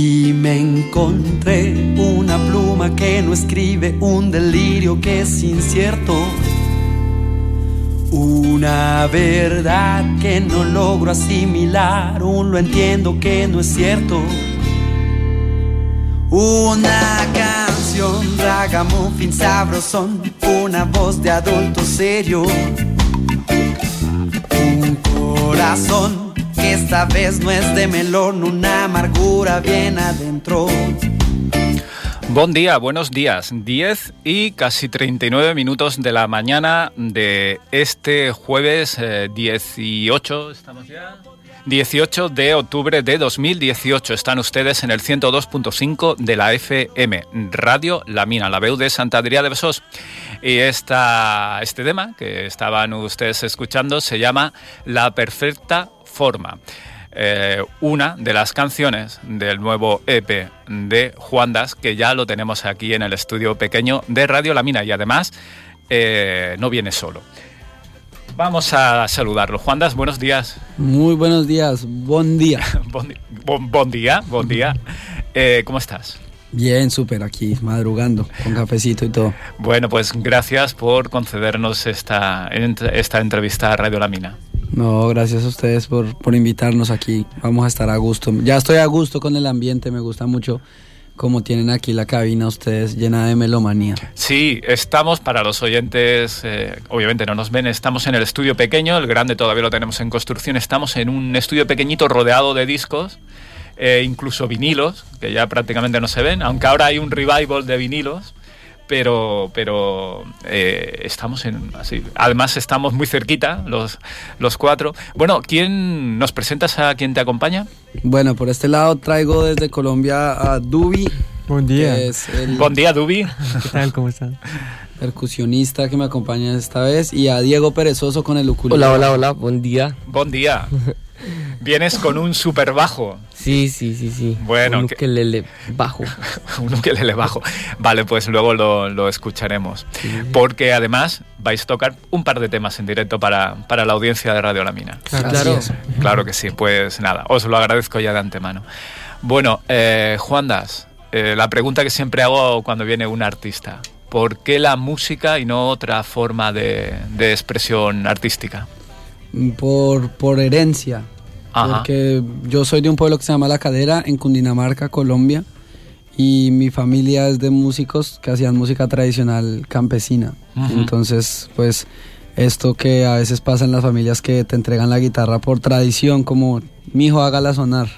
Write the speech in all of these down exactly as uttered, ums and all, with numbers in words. Y me encontré una pluma que no escribe, un delirio que es incierto, una verdad que no logro asimilar, un lo entiendo que no es cierto, una canción ragamuffin sabrosón, una voz de adulto serio, un corazón que esta vez no es de melón, una amargura bien adentro. Buen día, buenos días. diez y casi treinta y nueve minutos de la mañana de este jueves eh, dieciocho, ¿estamos ya? dieciocho de octubre de dos mil dieciocho. Están ustedes en el ciento dos punto cinco de la F M, Radio La Mina, la veu de Santa Adriana de Besos. Y esta, este tema que estaban ustedes escuchando se llama La Perfecta Forma, eh, una de las canciones del nuevo E P de Juandas, que ya lo tenemos aquí en el estudio pequeño de Radio La Mina, y además eh, no viene solo. Vamos a saludarlo. Juandas, buenos días. Muy buenos días, buen día. Buen bon, bon día, buen día. Eh, ¿Cómo estás? Bien, súper, aquí, madrugando, con cafecito y todo. Bueno, pues gracias por concedernos esta, esta entrevista a Radio La Mina. No, gracias a ustedes por, por invitarnos aquí. Vamos a estar a gusto. Ya estoy a gusto con el ambiente, me gusta mucho cómo tienen aquí la cabina ustedes, llena de melomanía. Sí, estamos, para los oyentes, eh, obviamente no nos ven, estamos en el estudio pequeño, el grande todavía lo tenemos en construcción, estamos en un estudio pequeñito rodeado de discos, eh, incluso vinilos, que ya prácticamente no se ven, aunque ahora hay un revival de vinilos. Pero, pero eh, estamos en así. Además estamos muy cerquita los, los cuatro. Bueno, ¿quién nos presentas a quien te acompaña? Bueno, por este lado traigo desde Colombia a Dubi. Buen día. El... Buen día, Dubi. ¿Qué tal? ¿Cómo están? Percusionista que me acompaña esta vez, y a Diego Perezoso con el ukulele. Hola, hola, hola. Buen día. Buen día. Vienes con un super bajo. Sí, sí, sí, sí. Bueno, un ukelele que... bajo. Un ukelele bajo. Vale, pues luego lo, lo escucharemos. Sí. Porque además vais a tocar un par de temas en directo para, para la audiencia de Radio La Mina. Claro. Claro. Claro que sí, pues nada, os lo agradezco ya de antemano. Bueno, eh, Juandas, eh, la pregunta que siempre hago cuando viene un artista: ¿por qué la música y no otra forma de, de expresión artística? Por, por herencia. Porque ajá, yo soy de un pueblo que se llama La Cadera, en Cundinamarca, Colombia, y mi familia es de músicos que hacían música tradicional campesina. Ajá. Entonces, pues, esto que a veces pasa en las familias que te entregan la guitarra por tradición, como, mijo, hágala sonar.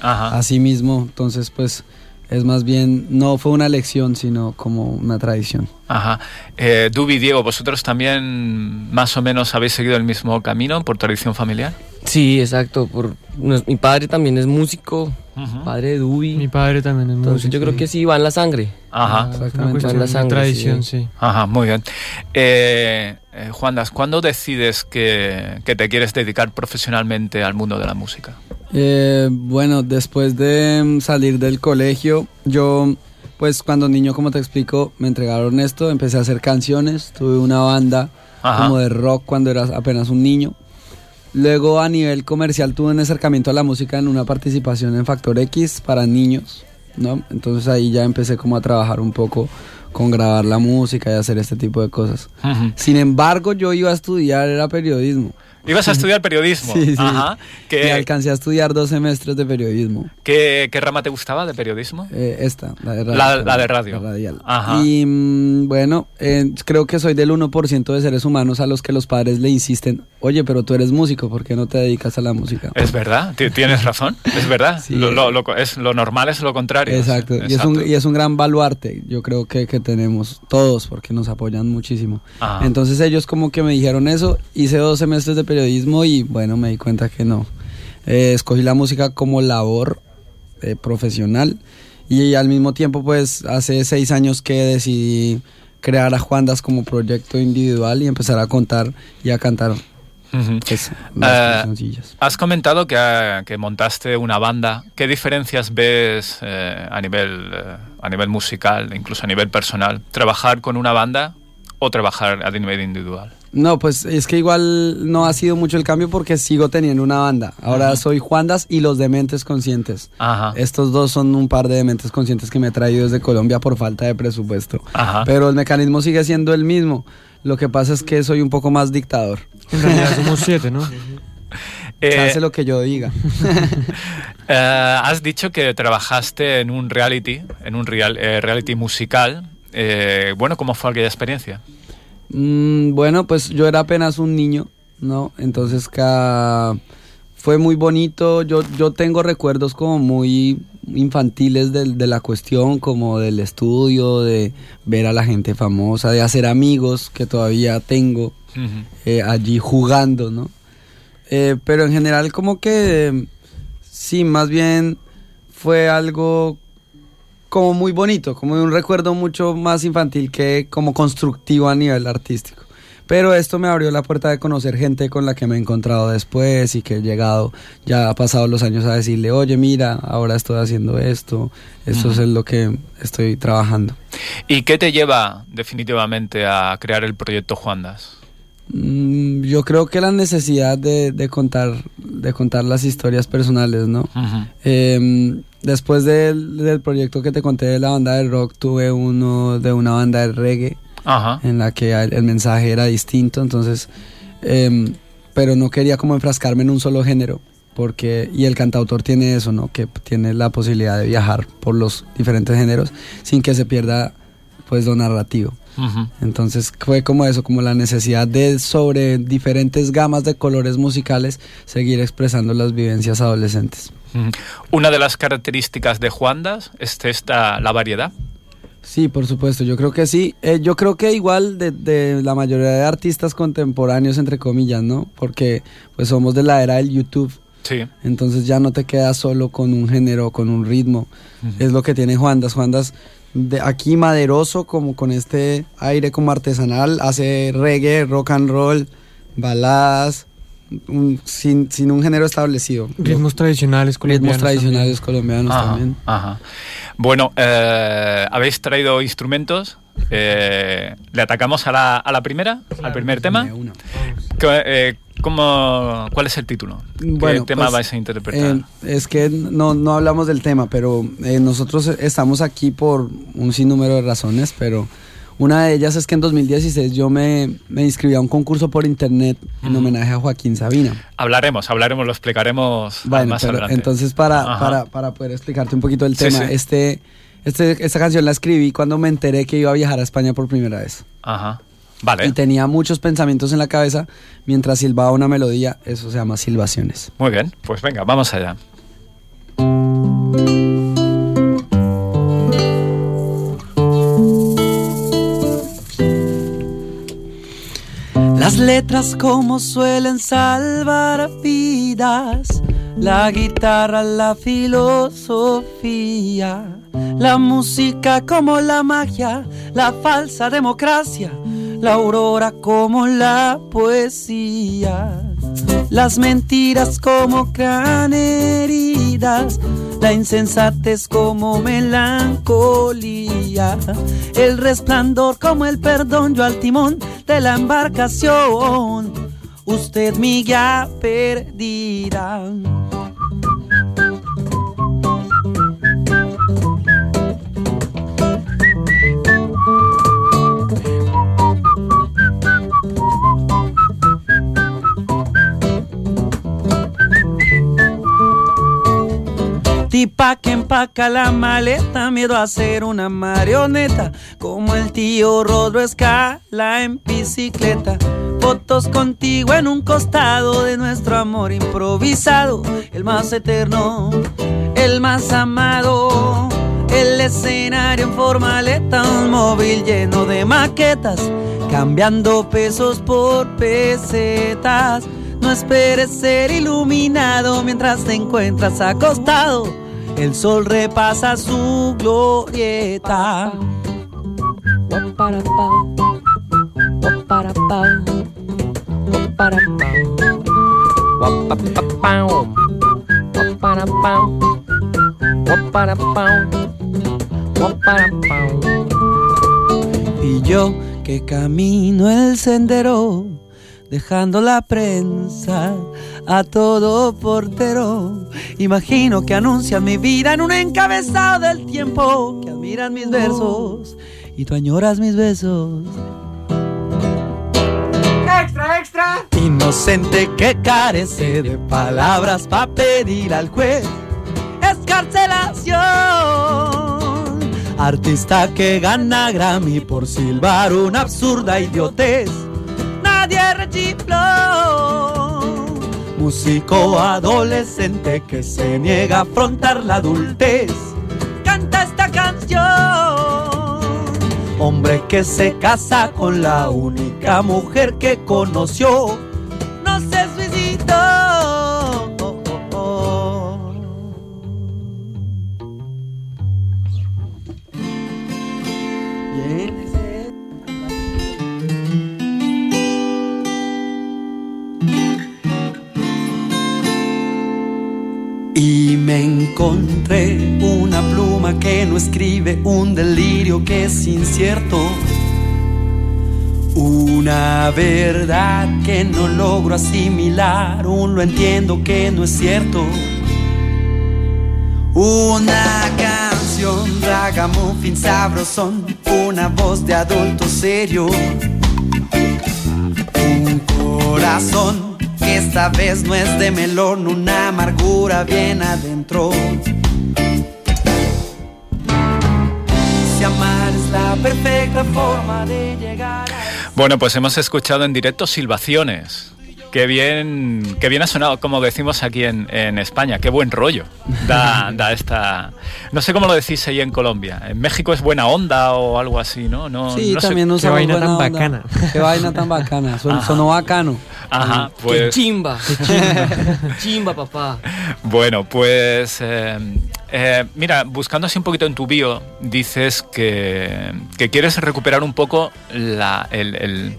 Ajá. Así mismo, entonces, pues, es más bien, no fue una elección, sino como una tradición. Ajá. Eh, Dubi, Diego, ¿vosotros también más o menos habéis seguido el mismo camino por tradición familiar? Sí, exacto. Por, no, mi padre también es músico, uh-huh, padre de Dubi. Mi padre también es músico. Entonces yo sí creo que sí, va en la sangre. Ajá. Ah, exactamente, va en la sangre. Tradición, sí. sí. Ajá, muy bien. Eh, eh, Juandas, ¿cuándo decides que, que te quieres dedicar profesionalmente al mundo de la música? Eh, bueno, después de salir del colegio, yo, pues cuando niño, como te explico, me entregaron esto, empecé a hacer canciones, tuve una banda, ajá, como de rock cuando era apenas un niño. Luego a nivel comercial tuve un acercamiento a la música en una participación en Factor X para niños, ¿no? Entonces ahí ya empecé como a trabajar un poco con grabar la música y hacer este tipo de cosas. Ajá. Sin embargo, yo iba a estudiar, era periodismo. Ibas a estudiar periodismo. Sí, sí. Ajá. Que... Y alcancé a estudiar dos semestres de periodismo. ¿Qué, qué rama te gustaba de periodismo? Eh, esta, la de radio. La, la de radio. La radial. Ajá. Y mmm, bueno, eh, creo que soy del uno por ciento de seres humanos a los que los padres le insisten, oye, pero tú eres músico, ¿por qué no te dedicas a la música? Es verdad, tienes razón, es verdad. Sí. Lo, lo, lo, es, lo normal es lo contrario. Exacto, Exacto. Y, es un, y es un gran baluarte, yo creo que, que tenemos todos, porque nos apoyan muchísimo. Ajá. Entonces ellos como que me dijeron eso, hice dos semestres de periodismo y bueno, me di cuenta que no. Eh, escogí la música como labor eh, profesional y, y al mismo tiempo pues hace seis años que decidí crear a Juandas como proyecto individual y empezar a contar y a cantar. Uh-huh. Pues, más uh, sencillas. Has comentado que, uh, que montaste una banda. ¿Qué diferencias ves eh, a, nivel, eh, a nivel musical, incluso a nivel personal, trabajar con una banda o trabajar a nivel individual? No, pues es que igual no ha sido mucho el cambio porque sigo teniendo una banda. Ahora Ajá. soy Juandas y los Dementes Conscientes. Ajá. Estos dos son un par de Dementes Conscientes que me he traído desde Colombia por falta de presupuesto. Ajá. Pero el mecanismo sigue siendo el mismo. Lo que pasa es que soy un poco más dictador. En realidad somos siete, ¿no? Eh, Hace lo que yo diga. eh, has dicho que trabajaste en un reality, en un real, eh, reality musical. Eh, bueno, ¿cómo fue aquella experiencia? Mm, bueno, pues yo era apenas un niño, ¿no? Entonces ca... fue muy bonito. Yo, yo tengo recuerdos como muy infantiles de, de la cuestión, como del estudio, de ver a la gente famosa, de hacer amigos que todavía tengo uh-huh. eh, allí jugando, ¿no? Eh, pero en general como que eh, sí, más bien fue algo como muy bonito, como un recuerdo mucho más infantil que como constructivo a nivel artístico. Pero esto me abrió la puerta de conocer gente con la que me he encontrado después y que he llegado, ya ha pasado los años, a decirle, oye, mira, ahora estoy haciendo esto, esto uh-huh. es lo que estoy trabajando. ¿Y qué te lleva definitivamente a crear el proyecto Juandas? Yo creo que la necesidad de, de contar de contar las historias personales, ¿no? Uh-huh. Eh, después del, del proyecto que te conté de la banda de rock, tuve uno de una banda de reggae, uh-huh. en la que el, el mensaje era distinto, entonces, eh, pero no quería como enfrascarme en un solo género, porque, y el cantautor tiene eso, ¿no? Que tiene la posibilidad de viajar por los diferentes géneros sin que se pierda, pues, lo narrativo. Uh-huh. Entonces fue como eso, como la necesidad de, sobre diferentes gamas de colores musicales, seguir expresando las vivencias adolescentes. Uh-huh. Una de las características de Juandas es esta, la variedad. Sí, por supuesto, yo creo que sí. Eh, yo creo que igual de, de la mayoría de artistas contemporáneos, entre comillas, ¿no? Porque pues somos de la era del YouTube. Sí. Entonces ya no te quedas solo con un género, con un ritmo. Uh-huh. Es lo que tiene Juandas. Juandas de aquí maderoso, como con este aire como artesanal, hace reggae, rock and roll, baladas, un, sin, sin un género establecido. Ritmos tradicionales colombianos. Ritmos tradicionales también. colombianos ajá, también. Ajá. Bueno, eh, ¿habéis traído instrumentos? Eh, ¿Le atacamos a la, a la primera, claro, al primer tema? Una. Eh, ¿cómo, ¿Cuál es el título? ¿Qué bueno, tema pues, vais a interpretar? Eh, es que no, no hablamos del tema, pero eh, nosotros estamos aquí por un sinnúmero de razones, pero una de ellas es que en dos mil dieciséis yo me, me inscribí a un concurso por internet en homenaje a Joaquín Sabina. Hablaremos, hablaremos, lo explicaremos bueno, más adelante. Entonces, para, para, para poder explicarte un poquito el tema, sí, sí. este... Este, esta canción la escribí cuando me enteré que iba a viajar a España por primera vez. Ajá, vale. Y tenía muchos pensamientos en la cabeza mientras silbaba una melodía, eso se llama silbaciones. Muy bien, pues venga, vamos allá. Las letras como suelen salvar vidas, la guitarra, la filosofía, la música como la magia, la falsa democracia, la aurora como la poesía, las mentiras como crean heridas, la insensatez como melancolía, el resplandor como el perdón, yo al timón de la embarcación, usted mi guía perdida. Tipa que empaca la maleta, miedo a ser una marioneta, como el tío Rodro Escala en bicicleta. Fotos contigo en un costado de nuestro amor improvisado, el más eterno, el más amado. El escenario en formaleta, un móvil lleno de maquetas, cambiando pesos por pesetas. No esperes ser iluminado mientras te encuentras acostado, el sol repasa su glorieta. Y yo que camino el sendero dejando la prensa a todo portero. Imagino que anuncian mi vida en un encabezado del tiempo, que admiran mis versos y tú añoras mis besos. ¡Extra, extra! Inocente que carece de palabras para pedir al juez escarcelación. Artista que gana Grammy por silbar una absurda idiotez. Músico adolescente que se niega a afrontar la adultez, canta esta canción. Hombre que se casa con la única mujer que conoció, no se suicidó. Oh, oh, oh. Bien. Y me encontré una pluma que no escribe, un delirio que es incierto, una verdad que no logro asimilar, un lo entiendo que no es cierto, una canción ragamuffin sabrosón, una voz de adulto serio, un corazón que esta vez no es de melón, una amargura bien adentro. Si amar es la perfecta forma de llegar a... Bueno, pues hemos escuchado en directo Silbaciones. Qué bien, qué bien ha sonado, como decimos aquí en, en España. Qué buen rollo da, da esta... No sé cómo lo decís ahí en Colombia. En México es buena onda o algo así, ¿no? no sí, no también nos usamos buena onda. Qué vaina tan bacana. Qué vaina tan bacana. Son, sonó bacano. Ajá, pues... Qué chimba. Qué chimba. Chimba, papá. Bueno, pues... Eh, eh, mira, buscando así un poquito en tu bio, dices que, que quieres recuperar un poco la, el... el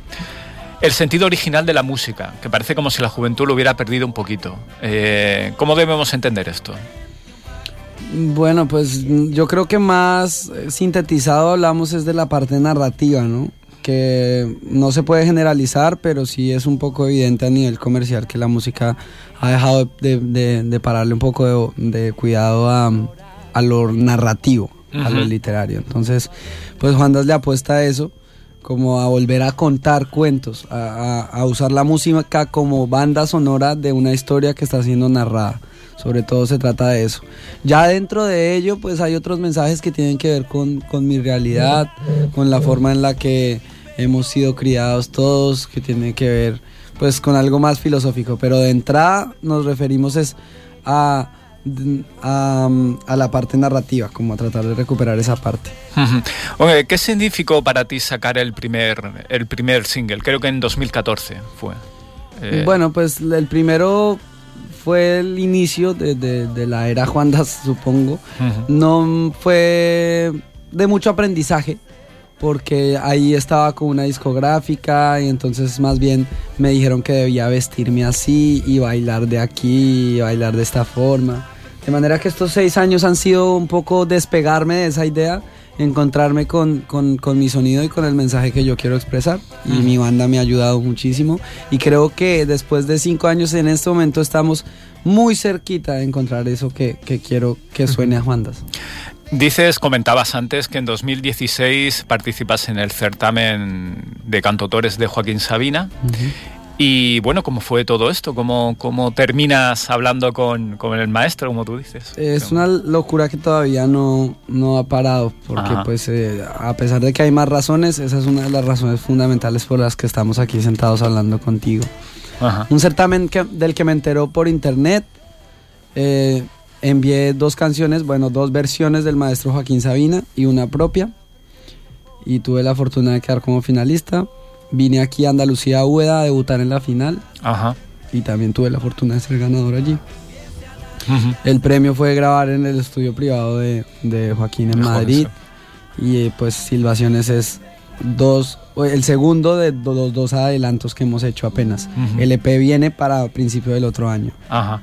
El sentido original de la música, que parece como si la juventud lo hubiera perdido un poquito. Eh, ¿Cómo debemos entender esto? Bueno, pues yo creo que más sintetizado hablamos es de la parte narrativa, ¿no? Que no se puede generalizar, pero sí es un poco evidente a nivel comercial que la música ha dejado de, de, de pararle un poco de, de cuidado a, a lo narrativo, uh-huh. a lo literario. Entonces, pues Juandas le apuesta a eso, como a volver a contar cuentos, a, a, a usar la música como banda sonora de una historia que está siendo narrada. Sobre todo se trata de eso. Ya dentro de ello, pues hay otros mensajes que tienen que ver con, con mi realidad, con la forma en la que hemos sido criados todos, que tiene que ver pues con algo más filosófico. Pero de entrada nos referimos es a... A, a la parte narrativa, como a tratar de recuperar esa parte. Okay, ¿qué significó para ti sacar el primer, el primer single? Creo que en dos mil catorce fue. Eh... Bueno, pues el primero fue el inicio de, de, de la era Juandas, supongo. Uh-huh. No fue de mucho aprendizaje, porque ahí estaba con una discográfica y entonces más bien me dijeron que debía vestirme así y bailar de aquí y bailar de esta forma. De manera que estos seis años han sido un poco despegarme de esa idea, encontrarme con, con, con mi sonido y con el mensaje que yo quiero expresar. Y mi banda me ha ayudado muchísimo. Y creo que después de cinco años en este momento estamos muy cerquita de encontrar eso que, que quiero que suene a Juandas. Dices, comentabas antes que en dos mil dieciséis participas en el certamen de cantautores de Joaquín Sabina. Uh-huh. Y bueno, ¿cómo fue todo esto? ¿Cómo, cómo terminas hablando con, con el maestro, como tú dices? Es Creo. una locura que todavía no, no ha parado, porque Ajá. pues eh, a pesar de que hay más razones, esa es una de las razones fundamentales por las que estamos aquí sentados hablando contigo. Ajá. Un certamen que, del que me enteró por internet. Eh, Envié dos canciones, bueno, dos versiones del maestro Joaquín Sabina y una propia. Y tuve la fortuna de quedar como finalista. Vine aquí a Andalucía, a Úbeda, a debutar en la final. Ajá. Y también tuve la fortuna de ser ganador allí. Uh-huh. El premio fue grabar en el estudio privado de, de Joaquín en el Madrid. Joven. Y pues Silvaciones es dos, el segundo de los dos adelantos que hemos hecho apenas. Uh-huh. El E P viene para principio del otro año. Ajá.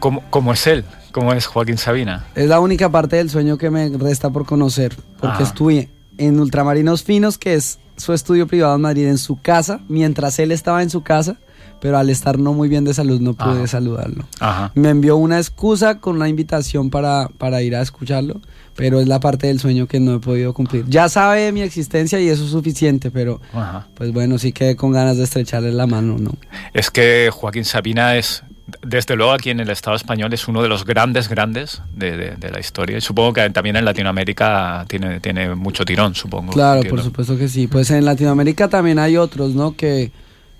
¿Cómo, cómo es él? ¿Cómo es Joaquín Sabina? Es la única parte del sueño que me resta por conocer, porque ah. estuve en Ultramarinos Finos, que es su estudio privado en Madrid, en su casa, mientras él estaba en su casa, pero al estar no muy bien de salud no pude, ajá, saludarlo. Ajá. Me envió una excusa con una invitación para, para ir a escucharlo, pero es la parte del sueño que no he podido cumplir. Ya sabe de mi existencia y eso es suficiente, pero, ajá, pues bueno, sí quedé con ganas de estrecharle la mano, ¿no? Es que Joaquín Sabina es... Desde luego aquí en el Estado español es uno de los grandes, grandes de, de, de la historia. Y supongo que también en Latinoamérica tiene, tiene mucho tirón, supongo. Claro, entiendo. Por supuesto que sí. Pues en Latinoamérica también hay otros, ¿no? Que,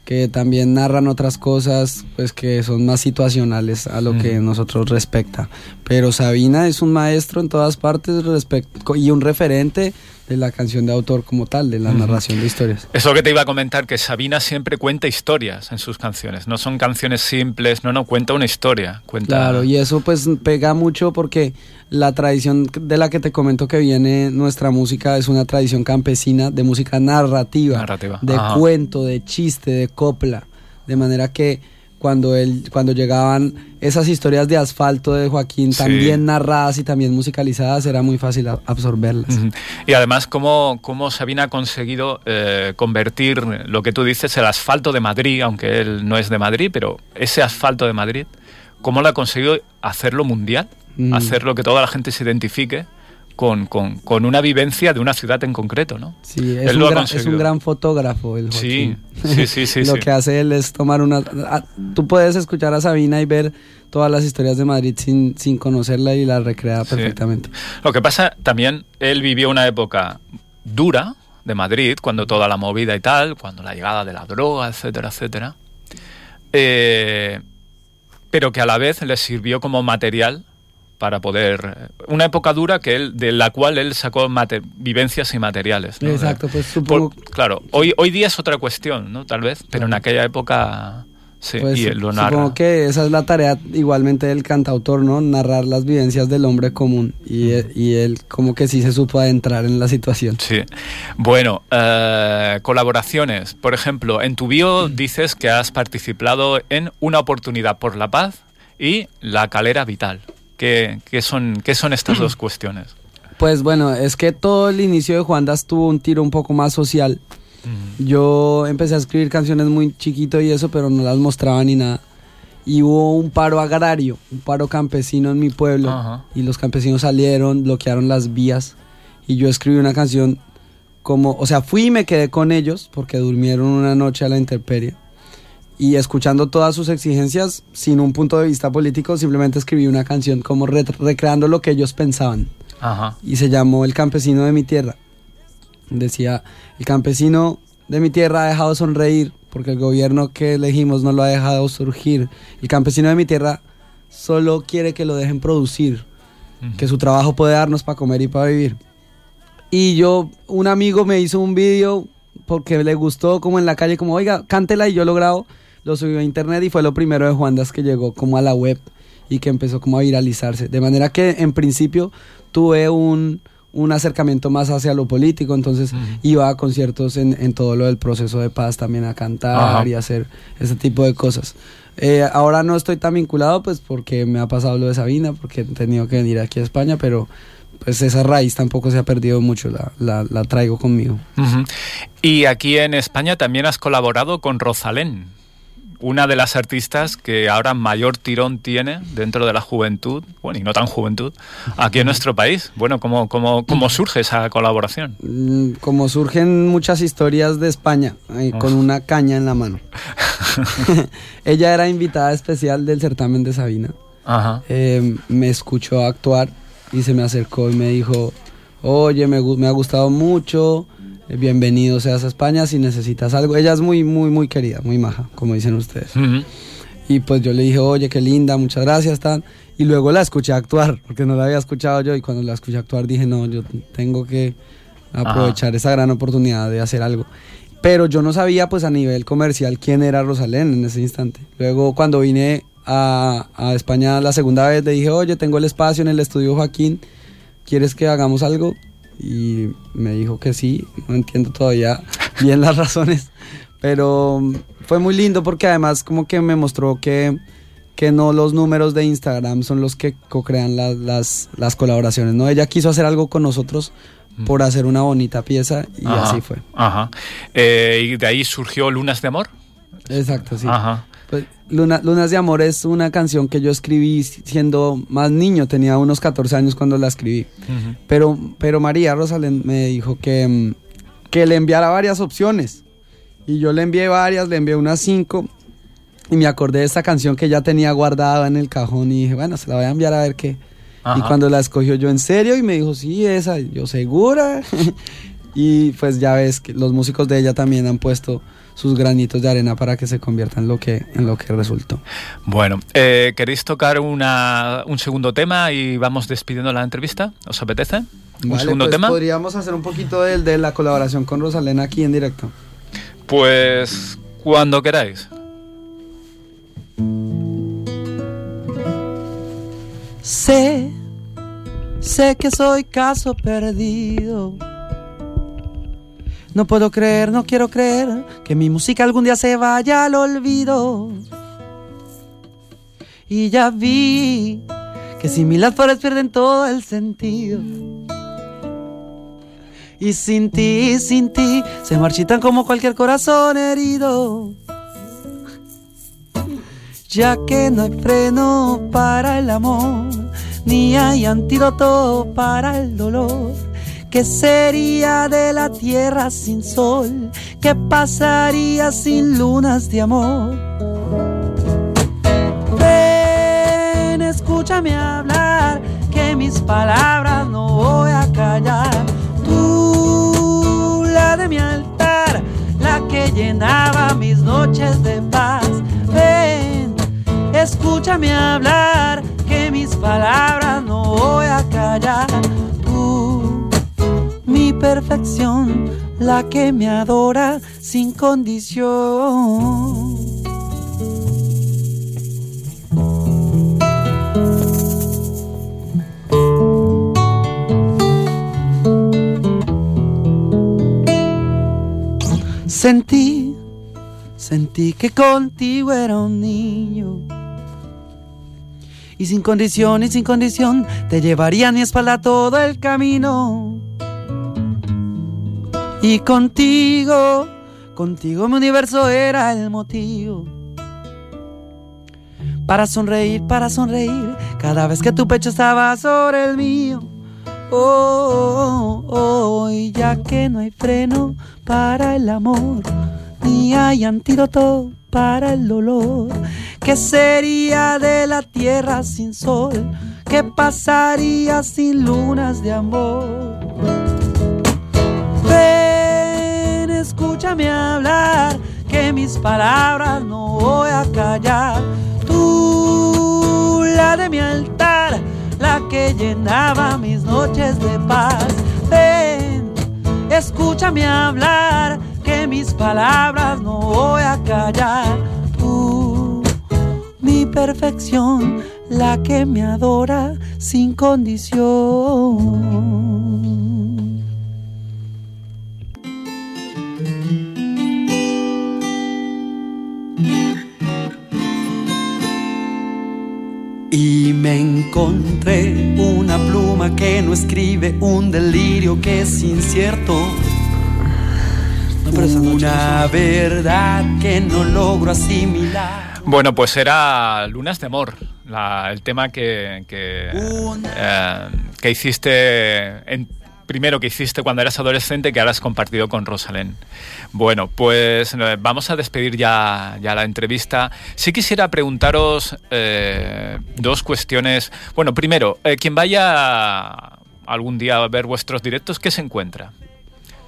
que también narran otras cosas, pues que son más situacionales a lo, mm, que nosotros respecta. Pero Sabina es un maestro en todas partes respecto, y un referente de la canción de autor como tal, de la narración de historias. Eso que te iba a comentar, que Sabina siempre cuenta historias en sus canciones, no son canciones simples, no, no, cuenta una historia. Cuenta... Claro, y eso pues pega mucho porque la tradición de la que te comento que viene nuestra música es una tradición campesina de música narrativa, narrativa. de Ajá. cuento, de chiste, de copla, de manera que... Cuando, él, cuando llegaban esas historias de asfalto de Joaquín, sí, tan bien narradas y también musicalizadas, era muy fácil absorberlas. Y además, cómo, cómo Sabina ha conseguido eh, convertir lo que tú dices, el asfalto de Madrid, aunque él no es de Madrid, pero ese asfalto de Madrid, cómo lo ha conseguido hacerlo mundial, mm. hacerlo que toda la gente se identifique con, con, con una vivencia de una ciudad en concreto, ¿no? Sí, es, un, gran, es un gran fotógrafo el Joaquín. Sí. Sí, sí, sí, lo sí. que hace él es tomar una... A, tú puedes escuchar a Sabina y ver todas las historias de Madrid sin, sin conocerla y la recrea sí. perfectamente. Lo que pasa también, él vivió una época dura de Madrid, cuando toda la movida y tal, cuando la llegada de la droga, etcétera, etcétera, eh, pero que a la vez le sirvió como material para poder... Una época dura que él, de la cual él sacó mater, vivencias y materiales, ¿no? Exacto, pues supongo... Por, claro, hoy, hoy día es otra cuestión, ¿no? Tal vez, pero en aquella época... Sí, pues, y él lo narra. Supongo que esa es la tarea igualmente del cantautor, ¿no? Narrar las vivencias del hombre común. Y, y él como que sí se supo adentrar en la situación. Sí. Bueno, eh, colaboraciones. Por ejemplo, en tu bio dices que has participado en Una oportunidad por la paz y La Cadera vital. ¿Qué, qué, son, ¿Qué son estas dos cuestiones? Pues bueno, es que todo el inicio de Juandas tuvo un tiro un poco más social. Uh-huh. Yo empecé a escribir canciones muy chiquito y eso, pero no las mostraba ni nada. Y hubo un paro agrario, un paro campesino en mi pueblo. Uh-huh. Y los campesinos salieron, bloquearon las vías. Y yo escribí una canción como... O sea, fui y me quedé con ellos porque durmieron una noche a la intemperie. Y escuchando todas sus exigencias, sin un punto de vista político, simplemente escribí una canción como re- recreando lo que ellos pensaban. Ajá. Y se llamó El campesino de mi tierra. Decía, el campesino de mi tierra ha dejado sonreír porque el gobierno que elegimos no lo ha dejado surgir. El campesino de mi tierra solo quiere que lo dejen producir, uh-huh, que su trabajo puede darnos para comer y para vivir. Y yo, un amigo me hizo un video porque le gustó, como en la calle, como, oiga, cántela, y yo lo grabo. Lo subió a internet y fue lo primero de Juandas que llegó como a la web y que empezó como a viralizarse. De manera que en principio tuve un, un acercamiento más hacia lo político, entonces mm. iba a conciertos en, en todo lo del proceso de paz también a cantar, ajá, y a hacer ese tipo de cosas. Eh, ahora no estoy tan vinculado pues porque me ha pasado lo de Sabina, porque he tenido que venir aquí a España, pero... Pues esa raíz tampoco se ha perdido mucho, la, la, la traigo conmigo. Uh-huh. Y aquí en España también has colaborado con Rosalén, una de las artistas que ahora mayor tirón tiene dentro de la juventud, bueno, y no tan juventud, aquí en nuestro país. Bueno, ¿cómo, cómo, cómo surge esa colaboración? Como surgen muchas historias de España, eh, con una caña en la mano. Ella era invitada especial del certamen de Sabina. Ajá. Eh, me escuchó actuar y se me acercó y me dijo, oye, me, me ha gustado mucho, bienvenido seas a España, si necesitas algo. Ella es muy, muy, muy querida, muy maja, como dicen ustedes. Uh-huh. Y pues yo le dije, oye, qué linda, muchas gracias, tan... Y luego la escuché actuar, porque no la había escuchado yo, y cuando la escuché actuar dije, no, yo tengo que aprovechar, ajá, esa gran oportunidad de hacer algo. Pero yo no sabía, pues a nivel comercial, quién era Rosalén en ese instante. Luego cuando vine... A, a España la segunda vez le dije, oye, tengo el espacio en el estudio Joaquín, ¿quieres que hagamos algo? Y me dijo que sí, no entiendo todavía bien las razones, pero fue muy lindo porque además como que me mostró que, que no los números de Instagram son los que co-crean las, las, las colaboraciones, ¿no? Ella quiso hacer algo con nosotros por hacer una bonita pieza y ajá, así fue. Ajá. Eh, ¿y de ahí surgió Lunas de Amor? Exacto, sí. Ajá. Luna, Lunas de Amor es una canción que yo escribí siendo más niño, tenía unos catorce años cuando la escribí. Uh-huh. Pero, pero María Rosalén me dijo que, que le enviara varias opciones. Y yo le envié varias, le envié unas cinco. Y me acordé de esta canción que ya tenía guardada en el cajón y dije, bueno, se la voy a enviar a ver qué. Ajá. Y cuando la escogió yo, en serio, y me dijo, sí, esa, yo segura. Y pues ya ves que los músicos de ella también han puesto sus granitos de arena para que se convierta en lo que, en lo que resultó. Bueno, eh, ¿queréis tocar una, un segundo tema y vamos despidiendo la entrevista? ¿Os apetece? ¿Un vale, segundo pues tema? Podríamos hacer un poquito del de la colaboración con Rosalén aquí en directo. Pues cuando queráis. Sé, sé que soy caso perdido. No puedo creer, no quiero creer que mi música algún día se vaya al olvido. Y ya vi que sin mí las flores pierden todo el sentido. Y sin ti, sin ti, se marchitan como cualquier corazón herido. Ya que no hay freno para el amor, ni hay antídoto para el dolor. ¿Qué sería de la tierra sin sol? ¿Qué pasaría sin lunas de amor? Ven, escúchame hablar, que mis palabras no voy a callar. Tú, la de mi altar, la que llenaba mis noches de paz. Ven, escúchame hablar, que mis palabras no voy a callar. Tú, mi perfección, la que me adora sin condición. Sentí, sentí que contigo era un niño. Y sin condición, y sin condición, te llevaría a mi espalda todo el camino. Y contigo, contigo mi universo era el motivo para sonreír, para sonreír, cada vez que tu pecho estaba sobre el mío. Oh, oh, oh, oh, y ya que no hay freno para el amor, ni hay antídoto para el dolor. ¿Qué sería de la tierra sin sol? ¿Qué pasaría sin lunas de amor? Ven, escúchame hablar, que mis palabras no voy a callar. Tú, la de mi altar, la que llenaba mis noches de paz. Ven, escúchame hablar, que mis palabras no voy a callar. Tú, mi perfección, la que me adora sin condición. Y me encontré una pluma que no escribe, un delirio que es incierto. Una verdad que no logro asimilar. Bueno, pues era Lunas de Amor, la, el tema que que, eh, que hiciste en, primero que hiciste cuando eras adolescente, que ahora has compartido con Rosalén. Bueno, pues vamos a despedir ya, ya la entrevista. Sí quisiera preguntaros eh, dos cuestiones. Bueno, primero, eh, quien vaya algún día a ver vuestros directos, ¿qué se encuentra?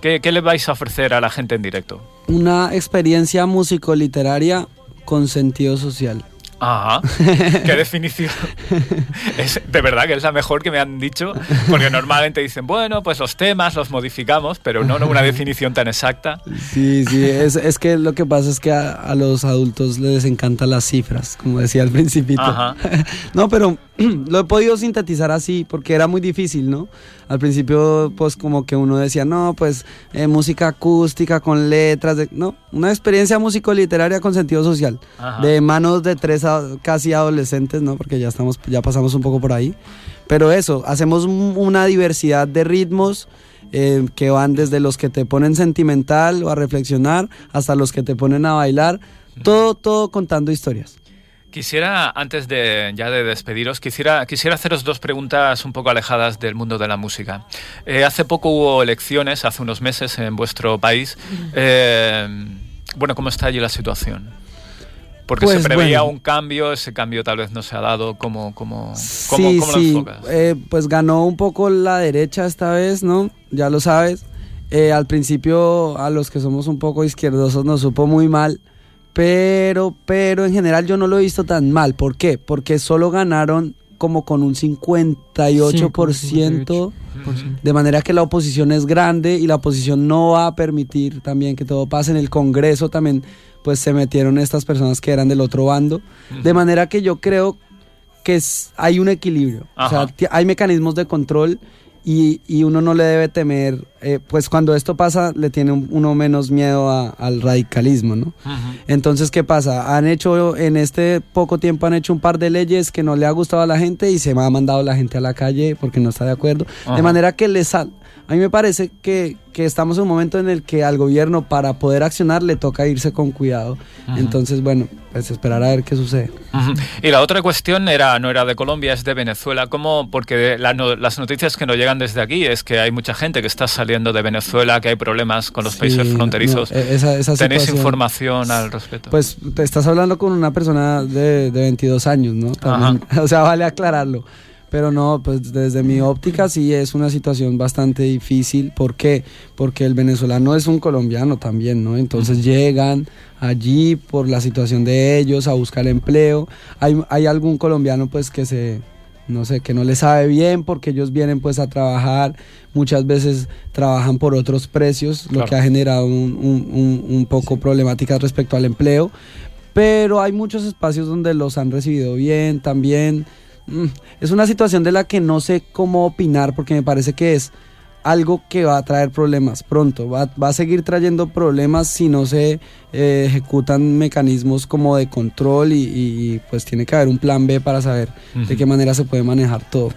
¿Qué, ¿Qué le vais a ofrecer a la gente en directo? Una experiencia músico-literaria con sentido social. Ajá, qué definición. Es, de verdad que es la mejor que me han dicho, porque normalmente dicen, bueno, pues los temas los modificamos, pero no, no una definición tan exacta. Sí, sí, es, es que lo que pasa es que a, a los adultos les encantan las cifras, como decía al principito. Ajá. No, pero lo he podido sintetizar así, porque era muy difícil, ¿no? Al principio, pues como que uno decía, no, pues eh, música acústica con letras, de... no, una experiencia músico-literaria con sentido social. Ajá. De manos de tres casi adolescentes, ¿no? Porque ya estamos, ya pasamos un poco por ahí, pero eso, hacemos una diversidad de ritmos eh, que van desde los que te ponen sentimental o a reflexionar hasta los que te ponen a bailar, todo, todo contando historias. Quisiera, antes de ya de despediros, quisiera, quisiera haceros dos preguntas un poco alejadas del mundo de la música. Eh, hace poco hubo elecciones, hace unos meses, en vuestro país. Eh, bueno, ¿cómo está allí la situación? Porque pues, se preveía bueno. un cambio, ese cambio tal vez no se ha dado. ¿Cómo, cómo, cómo, sí, cómo lo enfocas? Sí, eh, pues ganó un poco la derecha esta vez, ¿no? Ya lo sabes. Eh, al principio, a los que somos un poco izquierdosos nos supo muy mal. Pero, pero en general yo no lo he visto tan mal. ¿Por qué? Porque solo ganaron como con un cincuenta y ocho por ciento, de manera que la oposición es grande y la oposición no va a permitir también que todo pase. En el Congreso también pues se metieron estas personas que eran del otro bando, de manera que yo creo que es, hay un equilibrio. Ajá. O sea, hay mecanismos de control y, y uno no le debe temer, eh, pues cuando esto pasa le tiene uno menos miedo a, al radicalismo, ¿no? Ajá. Entonces, ¿qué pasa? Han hecho, en este poco tiempo han hecho un par de leyes que no le ha gustado a la gente y se me ha mandado la gente a la calle porque no está de acuerdo. Ajá. De manera que les sal... a mí me parece que, que estamos en un momento en el que al gobierno, para poder accionar, le toca irse con cuidado. Ajá. Entonces, bueno, pues esperar a ver qué sucede. Ajá. Y la otra cuestión era, no era de Colombia, es de Venezuela. ¿Cómo? Porque la, no, las noticias que nos llegan desde aquí es que hay mucha gente que está saliendo de Venezuela, que hay problemas con los sí, países fronterizos. No, esa, esa ¿Tenéis información al respecto? Pues te estás hablando con una persona de, de veintidós años, ¿no? También, o sea, vale aclararlo. Pero no, pues desde mi óptica sí es una situación bastante difícil. ¿Por qué? Porque el venezolano es un colombiano también, ¿no? Entonces uh-huh. llegan allí por la situación de ellos a buscar empleo. Hay, hay algún colombiano pues que se... no sé, que no les sabe bien porque ellos vienen pues a trabajar, muchas veces trabajan por otros precios, claro. lo que ha generado un, un, un, un poco sí. problemáticas respecto al empleo, pero hay muchos espacios donde los han recibido bien también. Es una situación de la que no sé cómo opinar porque me parece que es algo que va a traer problemas pronto, va, va a seguir trayendo problemas si no se eh, ejecutan mecanismos como de control y, y pues tiene que haber un plan be para saber uh-huh. de qué manera se puede manejar todo.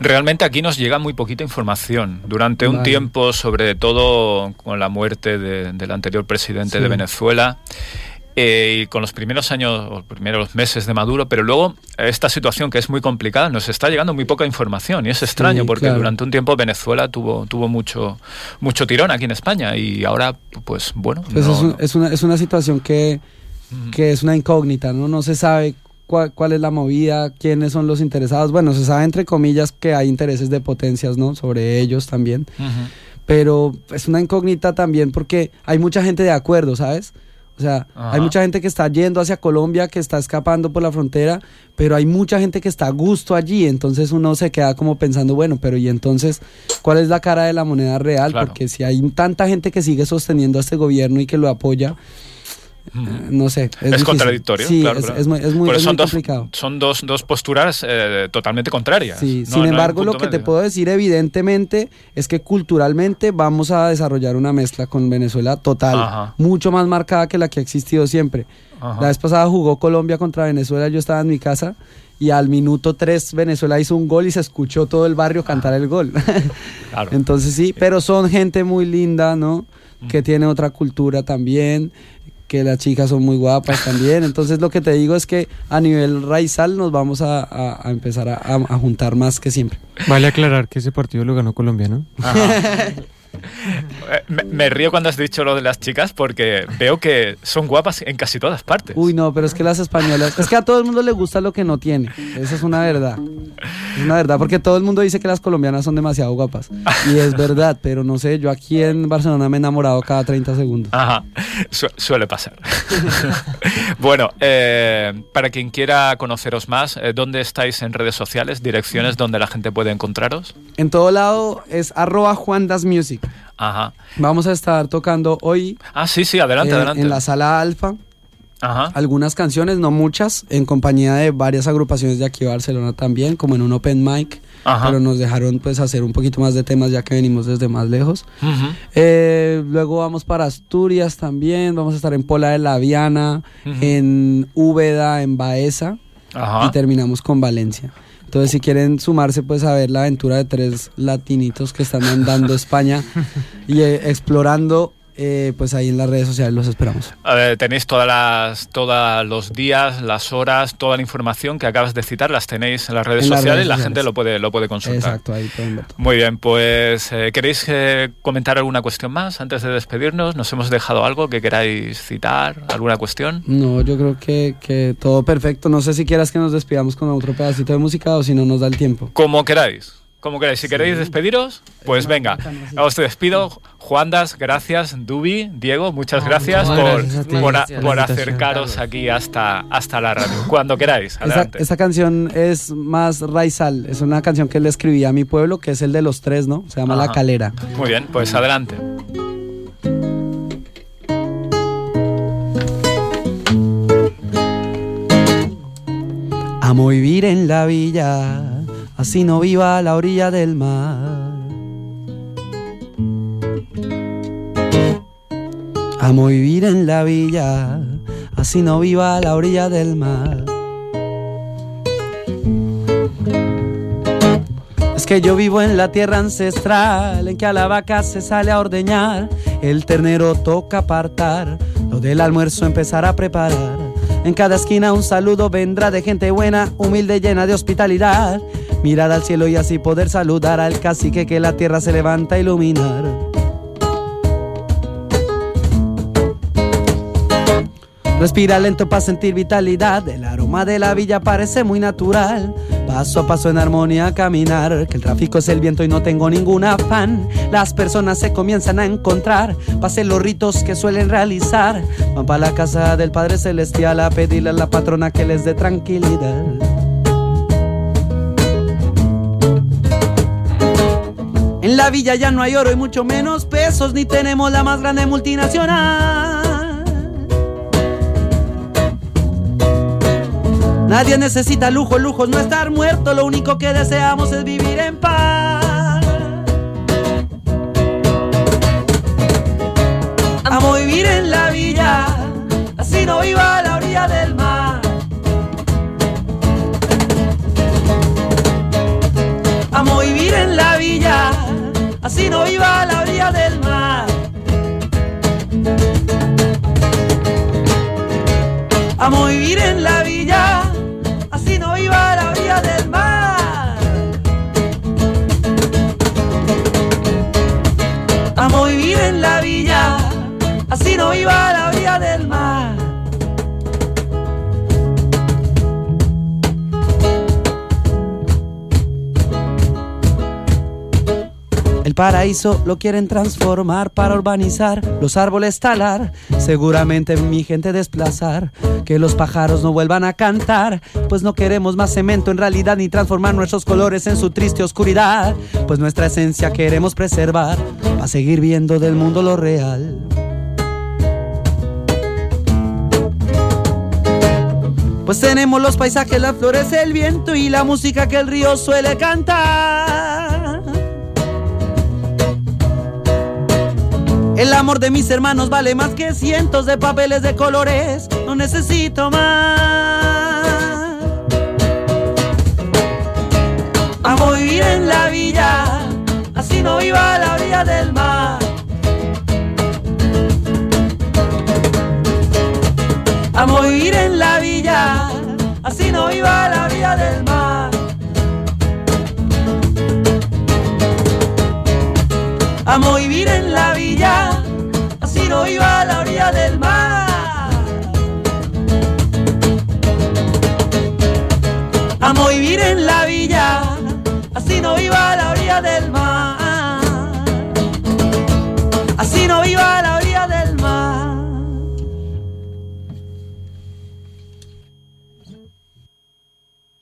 Realmente aquí nos llega muy poquita información. Durante vale. un tiempo, sobre todo con la muerte de, del anterior presidente sí. de Venezuela, Eh, y con los primeros años o primeros meses de Maduro, pero luego esta situación que es muy complicada, nos está llegando muy poca información y es extraño sí, porque claro. durante un tiempo Venezuela tuvo tuvo mucho mucho tirón aquí en España y ahora pues bueno pues no, es, un, es, una, es una situación que, que es una incógnita, no no se sabe cuál, cuál es la movida, quiénes son los interesados. Bueno, se sabe entre comillas que hay intereses de potencias, ¿no? Sobre ellos también uh-huh. pero es una incógnita también porque hay mucha gente de acuerdo, ¿sabes? O sea, ajá. hay mucha gente que está yendo hacia Colombia, que está escapando por la frontera, pero hay mucha gente que está a gusto allí, entonces uno se queda como pensando, bueno, pero y entonces, ¿cuál es la cara de la moneda real? Claro. Porque si hay tanta gente que sigue sosteniendo a este gobierno y que lo apoya, no sé. Es, es contradictorio, sí, claro. Es, claro. es, es muy, es muy, es son muy dos, complicado. Son dos, dos posturas eh, totalmente contrarias. Sí, no, sin no embargo, lo que medio. te puedo decir evidentemente es que culturalmente vamos a desarrollar una mezcla con Venezuela total, ajá. mucho más marcada que la que ha existido siempre. Ajá. La vez pasada jugó Colombia contra Venezuela, yo estaba en mi casa y al minuto tres Venezuela hizo un gol y se escuchó todo el barrio cantar ah. el gol. Claro. Entonces sí, sí, pero son gente muy linda, ¿no? Mm. Que tiene otra cultura también, que las chicas son muy guapas también. Entonces lo que te digo es que a nivel raizal nos vamos a, a, a empezar a, a juntar más que siempre. Vale aclarar que ese partido lo ganó Colombia, ¿no? me, me río cuando has dicho lo de las chicas porque veo que son guapas en casi todas partes. Uy, no, pero es que las españolas... Es que a todo el mundo le gusta lo que no tiene. Esa es una verdad. Es una verdad, porque todo el mundo dice que las colombianas son demasiado guapas. Y es verdad, pero no sé, yo aquí en Barcelona me he enamorado cada treinta segundos. Ajá. Su- suele pasar. Bueno, eh, para quien quiera conoceros más, eh, ¿dónde estáis en redes sociales? ¿Direcciones donde la gente puede encontraros? En todo lado es arroba Juandas Music. Ajá. Vamos a estar tocando hoy. Ah, sí, sí, adelante, eh, adelante. En la Sala Alfa. Ajá. Algunas canciones, no muchas, en compañía de varias agrupaciones de aquí de Barcelona también, como en un open mic. Ajá. Pero nos dejaron pues hacer un poquito más de temas ya que venimos desde más lejos. Uh-huh. Eh, luego vamos para Asturias también, vamos a estar en Pola de la Viana, uh-huh. en Úbeda, en Baeza, ajá. y terminamos con Valencia. Entonces si quieren sumarse pues a ver la aventura de tres latinitos que están andando España y eh, explorando eh, pues ahí en las redes sociales los esperamos. A ver, tenéis todas las, todos los días, las horas, toda la información que acabas de citar, las tenéis en las redes en las sociales, redes sociales. La gente lo puede, lo puede consultar. Exacto, ahí pueden ver todo. Muy bien, pues eh, ¿queréis eh, comentar alguna cuestión más antes de despedirnos? ¿Nos hemos dejado algo que queráis citar? ¿Alguna cuestión? No, yo creo que, que todo perfecto. No sé si quieras que nos despidamos con otro pedacito de música o si no nos da el tiempo. Como queráis. Como queráis, si queréis despediros, pues venga, os despido. Juandas, gracias. Dubi, Diego, muchas gracias, no, por, gracias, ti, por, a, gracias por acercaros aquí hasta, hasta la radio, cuando queráis. Adelante. Esta, esta canción es más raizal, es una canción que le escribí a mi pueblo, que es el de los tres, ¿no? Se llama Ajá. La Cadera. Muy bien, pues adelante. Amo vivir en la villa, así no viva a la orilla del mar. Amo vivir en la villa, así no viva a la orilla del mar. Es que yo vivo en la tierra ancestral, en que a la vaca se sale a ordeñar, el ternero toca apartar, lo del almuerzo empezar a preparar. En cada esquina un saludo vendrá de gente buena, humilde, llena de hospitalidad. Mirar al cielo y así poder saludar al cacique que la tierra se levanta a iluminar. Respira lento para sentir vitalidad, el aroma de la villa parece muy natural. Paso a paso en armonía caminar, que el tráfico es el viento y no tengo ningún afán. Las personas se comienzan a encontrar, pasen los ritos que suelen realizar. Van para la casa del Padre Celestial a pedirle a la patrona que les dé tranquilidad. En la villa ya no hay oro y mucho menos pesos, ni tenemos la más grande multinacional. Nadie necesita lujo, lujo no estar muerto, lo único que deseamos es vivir en paz. Amo vivir en la villa, así no viva a la orilla del mar. Amo vivir en la villa, así no viva a la orilla del mar. Amo vivir en la villa, así no viva a la orilla del mar. Amo vivir en la villa, así no viva a la orilla del mar. El paraíso lo quieren transformar para urbanizar, los árboles talar, seguramente mi gente desplazar, que los pájaros no vuelvan a cantar, pues no queremos más cemento en realidad, ni transformar nuestros colores en su triste oscuridad, pues nuestra esencia queremos preservar, para seguir viendo del mundo lo real. Pues tenemos los paisajes, las flores, el viento y la música que el río suele cantar. El amor de mis hermanos vale más que cientos de papeles de colores, no necesito más. Amo vivir en la villa, así no viva a la orilla del mar. Amo vivir en la villa, así no viva a la orilla del mar. Amo vivir en la villa, así no iba.